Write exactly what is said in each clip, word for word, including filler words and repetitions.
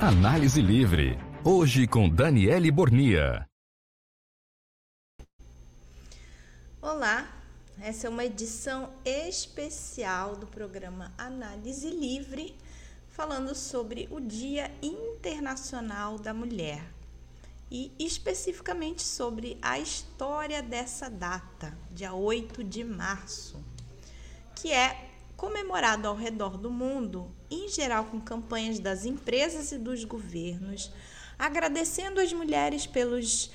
Análise Livre, hoje com Danielle Bornia. Olá, essa é uma edição especial do programa Análise Livre, falando sobre o Dia Internacional da Mulher e especificamente sobre a história dessa data, dia oito de março, que é comemorado ao redor do mundo, em geral com campanhas das empresas e dos governos, agradecendo as mulheres pelos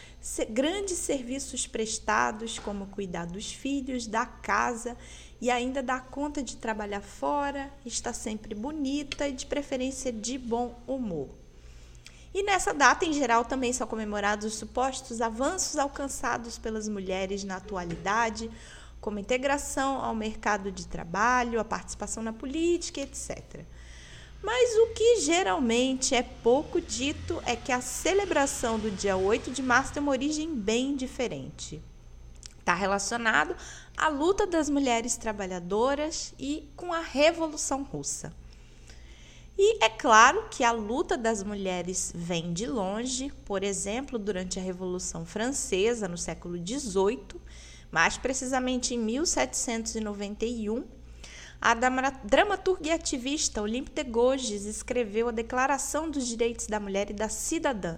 grandes serviços prestados, como cuidar dos filhos, da casa e ainda dar conta de trabalhar fora, estar sempre bonita e de preferência de bom humor. E nessa data, em geral, também são comemorados os supostos avanços alcançados pelas mulheres na atualidade, como integração ao mercado de trabalho, a participação na política, etcétera. Mas o que geralmente é pouco dito é que a celebração do dia oito de março tem uma origem bem diferente. Está relacionado à luta das mulheres trabalhadoras e com a Revolução Russa. E é claro que a luta das mulheres vem de longe, por exemplo, durante a Revolução Francesa, no século dezoito, mais precisamente em mil setecentos e noventa e um, a dramaturga e ativista Olympe de Gouges escreveu a Declaração dos Direitos da Mulher e da Cidadã,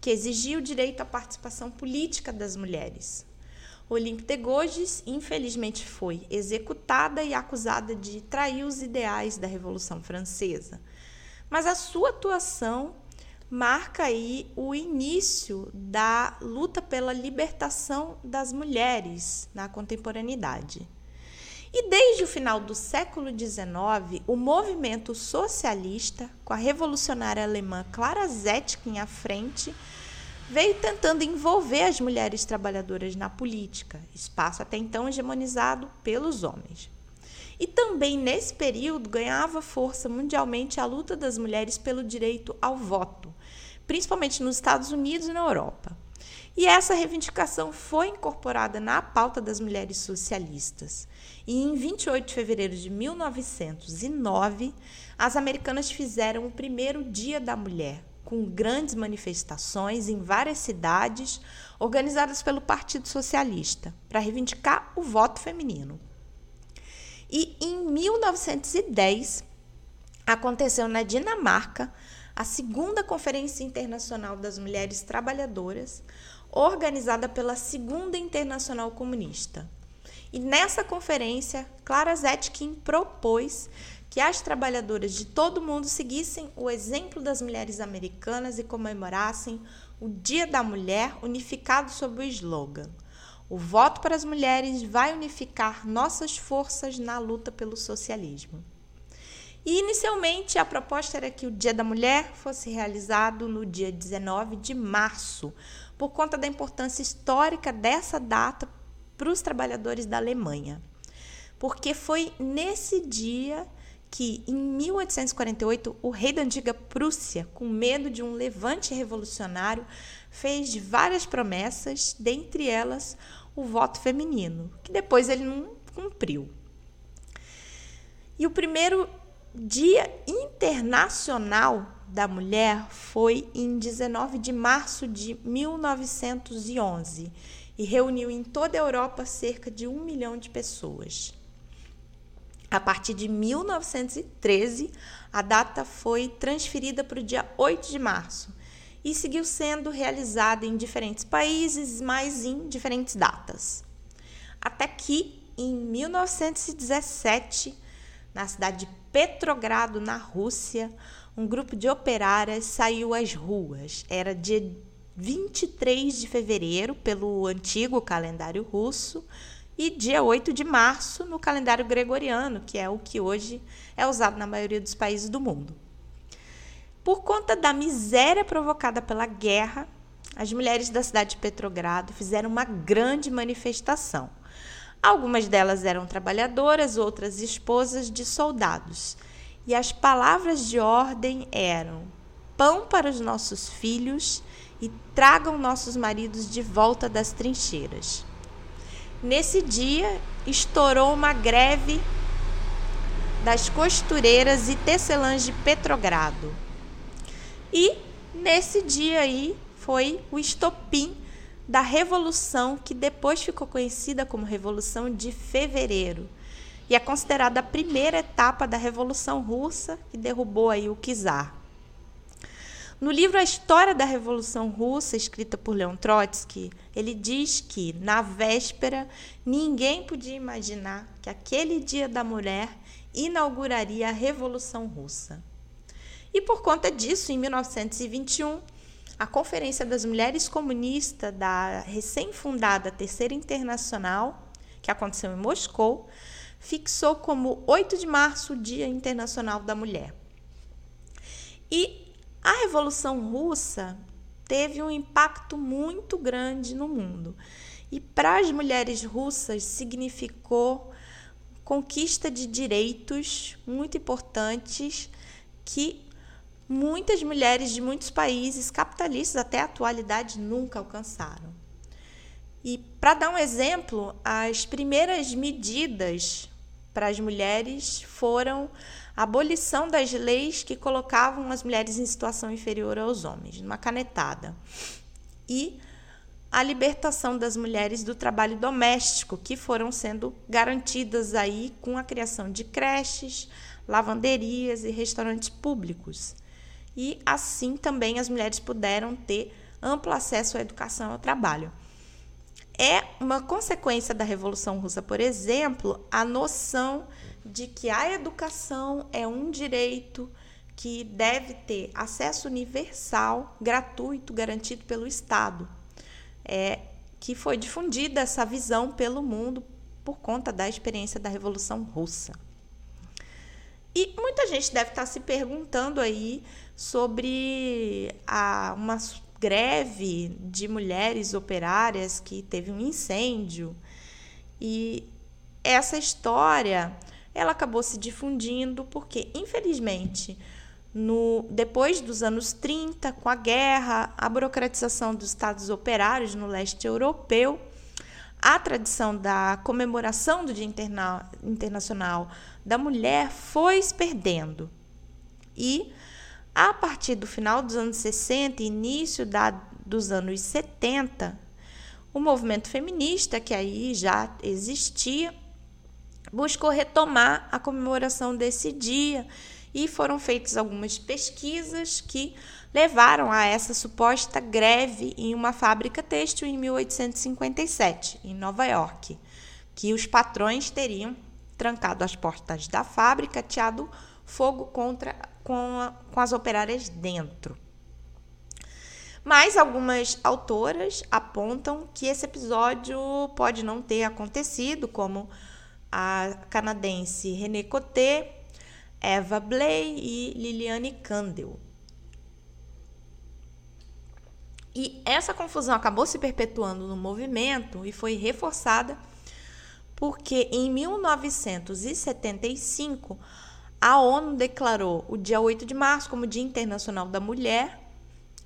que exigia o direito à participação política das mulheres. Olympe de Gouges, infelizmente, foi executada e acusada de trair os ideais da Revolução Francesa. Mas a sua atuação marca aí o início da luta pela libertação das mulheres na contemporaneidade. E desde o final do século dezenove, o movimento socialista, com a revolucionária alemã Clara Zetkin à frente, veio tentando envolver as mulheres trabalhadoras na política, espaço até então hegemonizado pelos homens. E também nesse período ganhava força mundialmente a luta das mulheres pelo direito ao voto, principalmente nos Estados Unidos e na Europa. E essa reivindicação foi incorporada na pauta das mulheres socialistas. E em vinte e oito de fevereiro de mil novecentos e nove, as americanas fizeram o primeiro Dia da Mulher, com grandes manifestações em várias cidades, organizadas pelo Partido Socialista, para reivindicar o voto feminino. E em mil novecentos e dez, aconteceu na Dinamarca a segunda Conferência Internacional das Mulheres Trabalhadoras, organizada pela Segunda Internacional Comunista. E nessa conferência, Clara Zetkin propôs que as trabalhadoras de todo o mundo seguissem o exemplo das mulheres americanas e comemorassem o Dia da Mulher unificado sob o slogan: "O voto para as mulheres vai unificar nossas forças na luta pelo socialismo." E, inicialmente, a proposta era que o Dia da Mulher fosse realizado no dia dezenove de março, por conta da importância histórica dessa data para os trabalhadores da Alemanha. Porque foi nesse dia que, em mil oitocentos e quarenta e oito, o rei da antiga Prússia, com medo de um levante revolucionário, fez várias promessas, dentre elas o voto feminino, que depois ele não cumpriu. E o primeiro Dia Internacional da Mulher foi em dezenove de março de mil novecentos e onze e reuniu em toda a Europa cerca de um milhão de pessoas. A partir de mil novecentos e treze, a data foi transferida para o dia oito de março e seguiu sendo realizada em diferentes países, mas em diferentes datas. Até que, em mil novecentos e dezessete, na cidade de Petrogrado, na Rússia, um grupo de operárias saiu às ruas. Era dia vinte e três de fevereiro, pelo antigo calendário russo, e dia oito de março no calendário gregoriano, que é o que hoje é usado na maioria dos países do mundo. Por conta da miséria provocada pela guerra, as mulheres da cidade de Petrogrado fizeram uma grande manifestação. Algumas delas eram trabalhadoras, outras esposas de soldados. E as palavras de ordem eram: "Pão para os nossos filhos e tragam nossos maridos de volta das trincheiras." Nesse dia, estourou uma greve das costureiras e tecelãs de Petrogrado. E nesse dia aí foi o estopim da revolução que depois ficou conhecida como Revolução de Fevereiro e é considerada a primeira etapa da Revolução Russa que derrubou aí o czar. No livro A História da Revolução Russa, escrita por Leon Trotsky, ele diz que, na véspera, ninguém podia imaginar que aquele Dia da Mulher inauguraria a Revolução Russa. E por conta disso, em mil novecentos e vinte e um, a Conferência das Mulheres Comunistas da recém-fundada Terceira Internacional, que aconteceu em Moscou, fixou como oito de março o Dia Internacional da Mulher. E a Revolução Russa teve um impacto muito grande no mundo e para as mulheres russas significou conquista de direitos muito importantes que muitas mulheres de muitos países capitalistas até a atualidade nunca alcançaram. E para dar um exemplo, as primeiras medidas para as mulheres foram a abolição das leis que colocavam as mulheres em situação inferior aos homens, numa canetada. E a libertação das mulheres do trabalho doméstico, que foram sendo garantidas aí com a criação de creches, lavanderias e restaurantes públicos. E assim também as mulheres puderam ter amplo acesso à educação e ao trabalho. É uma consequência da Revolução Russa, por exemplo, a noção de que a educação é um direito que deve ter acesso universal, gratuito, garantido pelo Estado. É, que foi difundida essa visão pelo mundo por conta da experiência da Revolução Russa. E muita gente deve estar se perguntando aí sobre a, uma greve de mulheres operárias que teve um incêndio. E essa história ela acabou se difundindo porque, infelizmente, no, depois dos anos trinta, com a guerra, a burocratização dos estados operários no leste europeu, a tradição da comemoração do Dia Interna- Internacional da Mulher foi se perdendo. E a partir do final dos anos sessenta e início da, dos anos setenta, o movimento feminista, que aí já existia, buscou retomar a comemoração desse dia e foram feitas algumas pesquisas que levaram a essa suposta greve em uma fábrica têxtil em mil oitocentos e cinquenta e sete, em Nova York, que os patrões teriam trancado as portas da fábrica, ateado fogo contra Com, a, com as operárias dentro. Mas algumas autoras apontam que esse episódio pode não ter acontecido, como a canadense René Coté, Eva Blay e Liliane Kandel. E essa confusão acabou se perpetuando no movimento e foi reforçada porque em mil novecentos e setenta e cinco a ONU declarou o dia oito de março como Dia Internacional da Mulher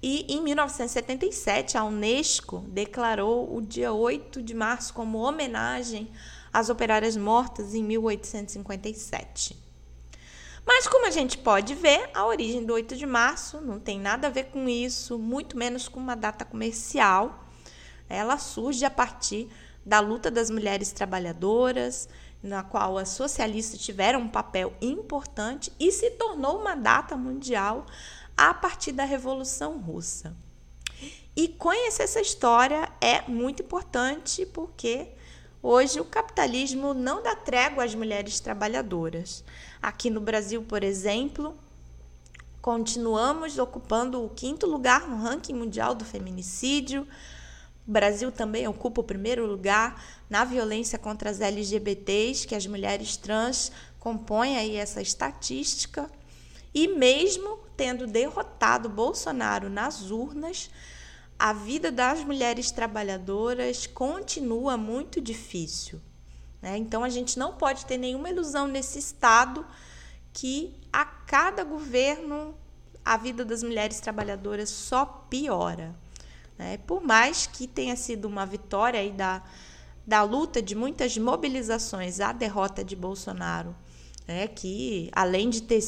e, em mil novecentos e setenta e sete, a Unesco declarou o dia oito de março como homenagem às operárias mortas em mil oitocentos e cinquenta e sete. Mas, como a gente pode ver, a origem do oito de março não tem nada a ver com isso, muito menos com uma data comercial. Ela surge a partir da luta das mulheres trabalhadoras, na qual as socialistas tiveram um papel importante e se tornou uma data mundial a partir da Revolução Russa. E conhecer essa história é muito importante porque hoje o capitalismo não dá trégua às mulheres trabalhadoras. Aqui no Brasil, por exemplo, continuamos ocupando o quinto lugar no ranking mundial do feminicídio. O Brasil também ocupa o primeiro lugar na violência contra as L G B T s, que as mulheres trans compõem aí essa estatística. E mesmo tendo derrotado Bolsonaro nas urnas, a vida das mulheres trabalhadoras continua muito difícil, né? Então, a gente não pode ter nenhuma ilusão nesse Estado que a cada governo a vida das mulheres trabalhadoras só piora. É, por mais que tenha sido uma vitória aí da, da luta de muitas mobilizações, a derrota de Bolsonaro, né, que além de ter,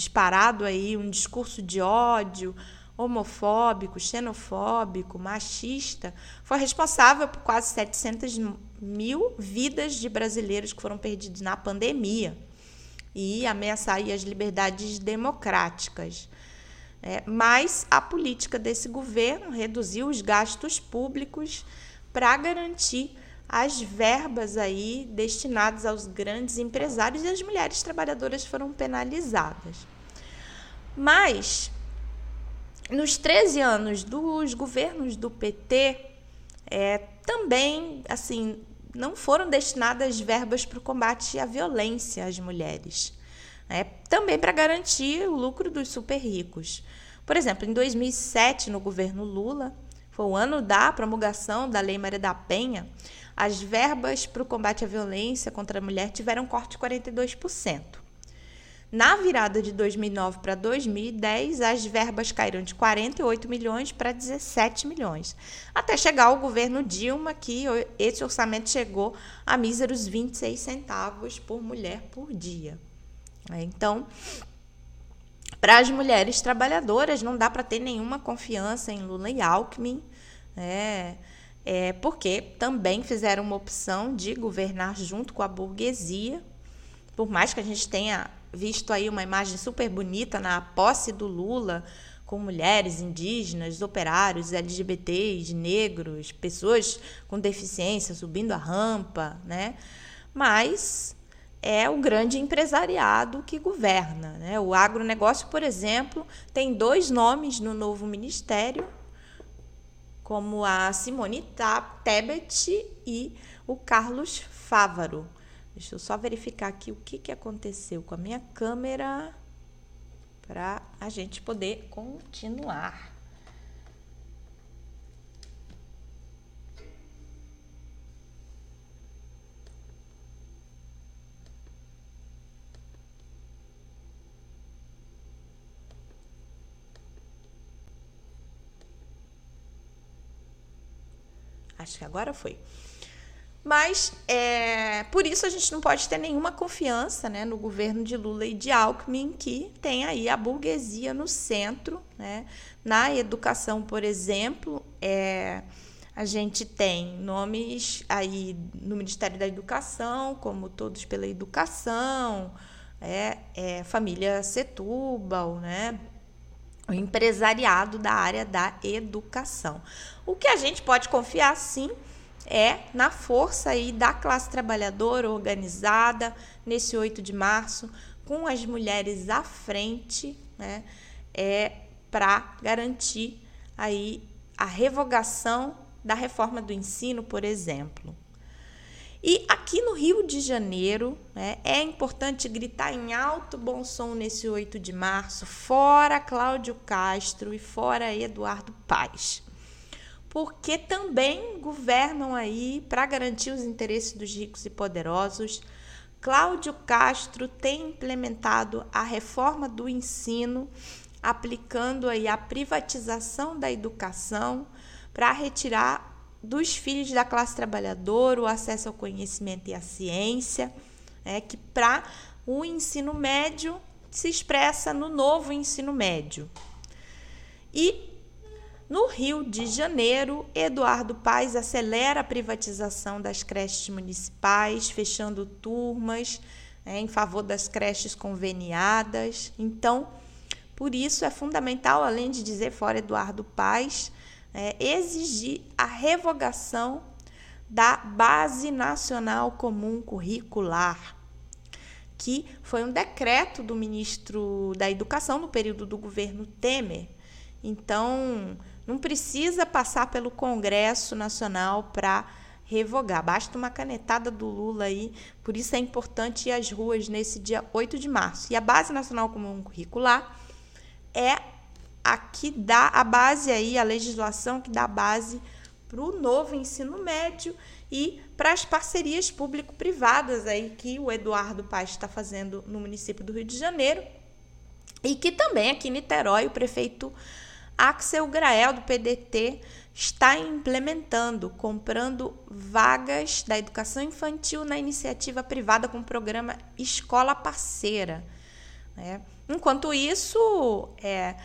disparado aí um discurso de ódio homofóbico, xenofóbico, machista, foi responsável por quase setecentas mil vidas de brasileiros que foram perdidos na pandemia e ameaçar aí as liberdades democráticas. É, mas a política desse governo reduziu os gastos públicos para garantir as verbas aí destinadas aos grandes empresários, e as mulheres trabalhadoras foram penalizadas. Mas, nos treze anos dos governos do P T, é, também assim, não foram destinadas verbas para o combate à violência às mulheres. É, também para garantir o lucro dos super ricos. Por exemplo, em dois mil e sete, no governo Lula, foi o ano da promulgação da Lei Maria da Penha, as verbas para o combate à violência contra a mulher tiveram um corte de quarenta e dois por cento. Na virada de dois mil e nove para dois mil e dez, as verbas caíram de quarenta e oito milhões para dezessete milhões, até chegar ao governo Dilma, que esse orçamento chegou a míseros vinte e seis centavos por mulher por dia. Então, para as mulheres trabalhadoras, não dá para ter nenhuma confiança em Lula e Alckmin, né? É, porque também fizeram uma opção de governar junto com a burguesia. Por mais que a gente tenha visto aí uma imagem super bonita na posse do Lula, com mulheres indígenas, operários, L G B T s, negros, pessoas com deficiência subindo a rampa, né? Mas é o grande empresariado que governa, né? O agronegócio, por exemplo, tem dois nomes no novo ministério, como a Simone Tebet e o Carlos Fávaro. Deixa eu só verificar aqui o que, que aconteceu com a minha câmera para a gente poder continuar. Acho que agora foi. Mas, é, por isso, a gente não pode ter nenhuma confiança, né, no governo de Lula e de Alckmin, que tem aí a burguesia no centro, né? Na educação, por exemplo, é, a gente tem nomes aí no Ministério da Educação, como Todos pela Educação, é, é, Família Setúbal, né? O empresariado da área da educação. O que a gente pode confiar, sim, é na força aí da classe trabalhadora organizada nesse oito de março, com as mulheres à frente, né, é, para garantir aí a revogação da reforma do ensino, por exemplo. E aqui no Rio de Janeiro, né, é importante gritar em alto bom som nesse oito de março, fora Cláudio Castro e fora Eduardo Paes, porque também governam aí para garantir os interesses dos ricos e poderosos. Cláudio Castro tem implementado a reforma do ensino, aplicando aí a privatização da educação para retirar dos filhos da classe trabalhadora o acesso ao conhecimento e à ciência, é, que para o ensino médio se expressa no novo ensino médio. E no Rio de Janeiro, Eduardo Paes acelera a privatização das creches municipais, fechando turmas, é, em favor das creches conveniadas. Então, por isso é fundamental, além de dizer fora Eduardo Paes, É, exigir a revogação da Base Nacional Comum Curricular, que foi um decreto do ministro da Educação no período do governo Temer. Então, não precisa passar pelo Congresso Nacional para revogar, basta uma canetada do Lula aí. Por isso é importante ir às ruas nesse dia oito de março. E a Base Nacional Comum Curricular é aqui dá a base aí, a legislação que dá base para o novo ensino médio e para as parcerias público-privadas aí que o Eduardo Paes está fazendo no município do Rio de Janeiro, e que também aqui em Niterói o prefeito Axel Grael, do P D T, está implementando, comprando vagas da educação infantil na iniciativa privada com o programa Escola Parceira. Né? Enquanto isso, é,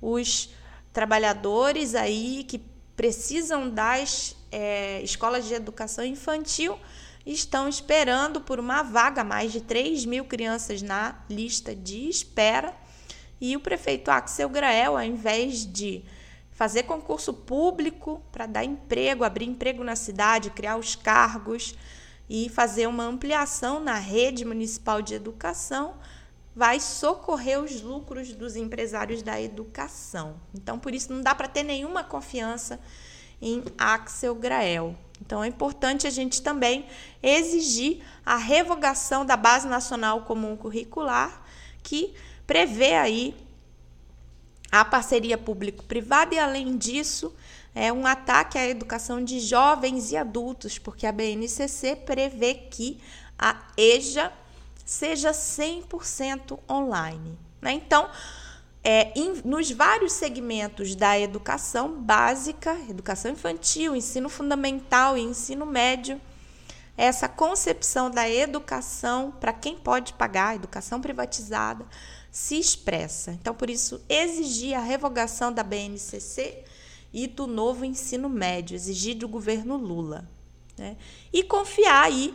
os trabalhadores aí que precisam das é, escolas de educação infantil estão esperando por uma vaga, mais de três mil crianças na lista de espera, e o prefeito Axel Grael, ao invés de fazer concurso público para dar emprego, abrir emprego na cidade, criar os cargos e fazer uma ampliação na rede municipal de educação, vai socorrer os lucros dos empresários da educação. Então, por isso, não dá para ter nenhuma confiança em Axel Grael. Então, é importante a gente também exigir a revogação da Base Nacional Comum Curricular, que prevê aí a parceria público-privada e, além disso, é um ataque à educação de jovens e adultos, porque a B N C C prevê que a EJA seja cem por cento online. Né? Então, é, em, nos vários segmentos da educação básica, educação infantil, ensino fundamental e ensino médio, essa concepção da educação, para quem pode pagar, educação privatizada, se expressa. Então, por isso, exigir a revogação da B N C C e do novo ensino médio, exigir do governo Lula. Né? E confiar aí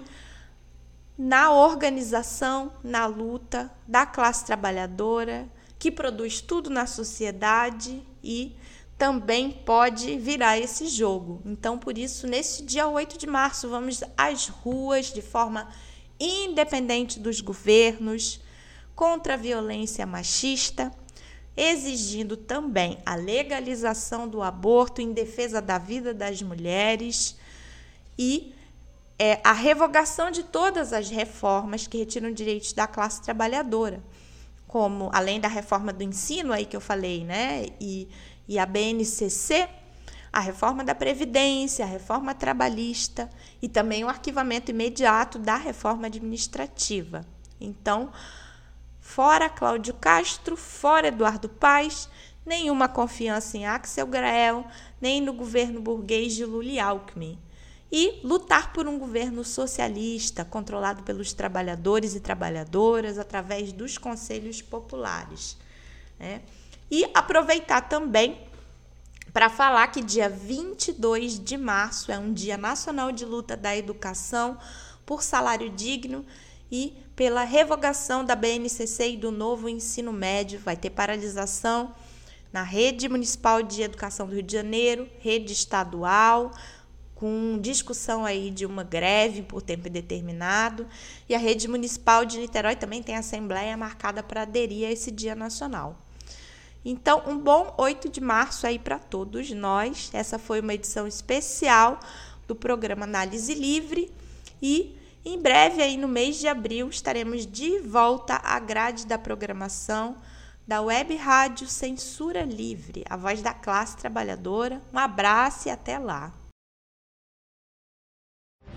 na organização, na luta da classe trabalhadora, que produz tudo na sociedade e também pode virar esse jogo. Então, por isso, nesse dia oito de março, vamos às ruas de forma independente dos governos, contra a violência machista, exigindo também a legalização do aborto em defesa da vida das mulheres e É a revogação de todas as reformas que retiram direitos da classe trabalhadora, como além da reforma do ensino aí que eu falei, né? E, e a B N C C, a reforma da Previdência, a reforma trabalhista e também o arquivamento imediato da reforma administrativa. Então, fora Cláudio Castro, fora Eduardo Paes, nenhuma confiança em Axel Grael, nem no governo burguês de Lula e Alckmin. E lutar por um governo socialista, controlado pelos trabalhadores e trabalhadoras, através dos conselhos populares. Né? E aproveitar também para falar que dia vinte e dois de março é um dia nacional de luta da educação por salário digno e pela revogação da B N C C e do novo ensino médio. Vai ter paralisação na rede municipal de educação do Rio de Janeiro, rede estadual, com discussão aí de uma greve por tempo indeterminado, e a rede municipal de Niterói também tem assembleia marcada para aderir a esse dia nacional. Então, um bom oito de março aí para todos nós. Essa foi uma edição especial do programa Análise Livre e em breve, aí no mês de abril, estaremos de volta à grade da programação da Web Rádio Censura Livre, a voz da classe trabalhadora. Um abraço e até lá.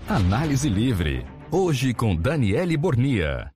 Análise Livre, hoje com Danielle Bornia.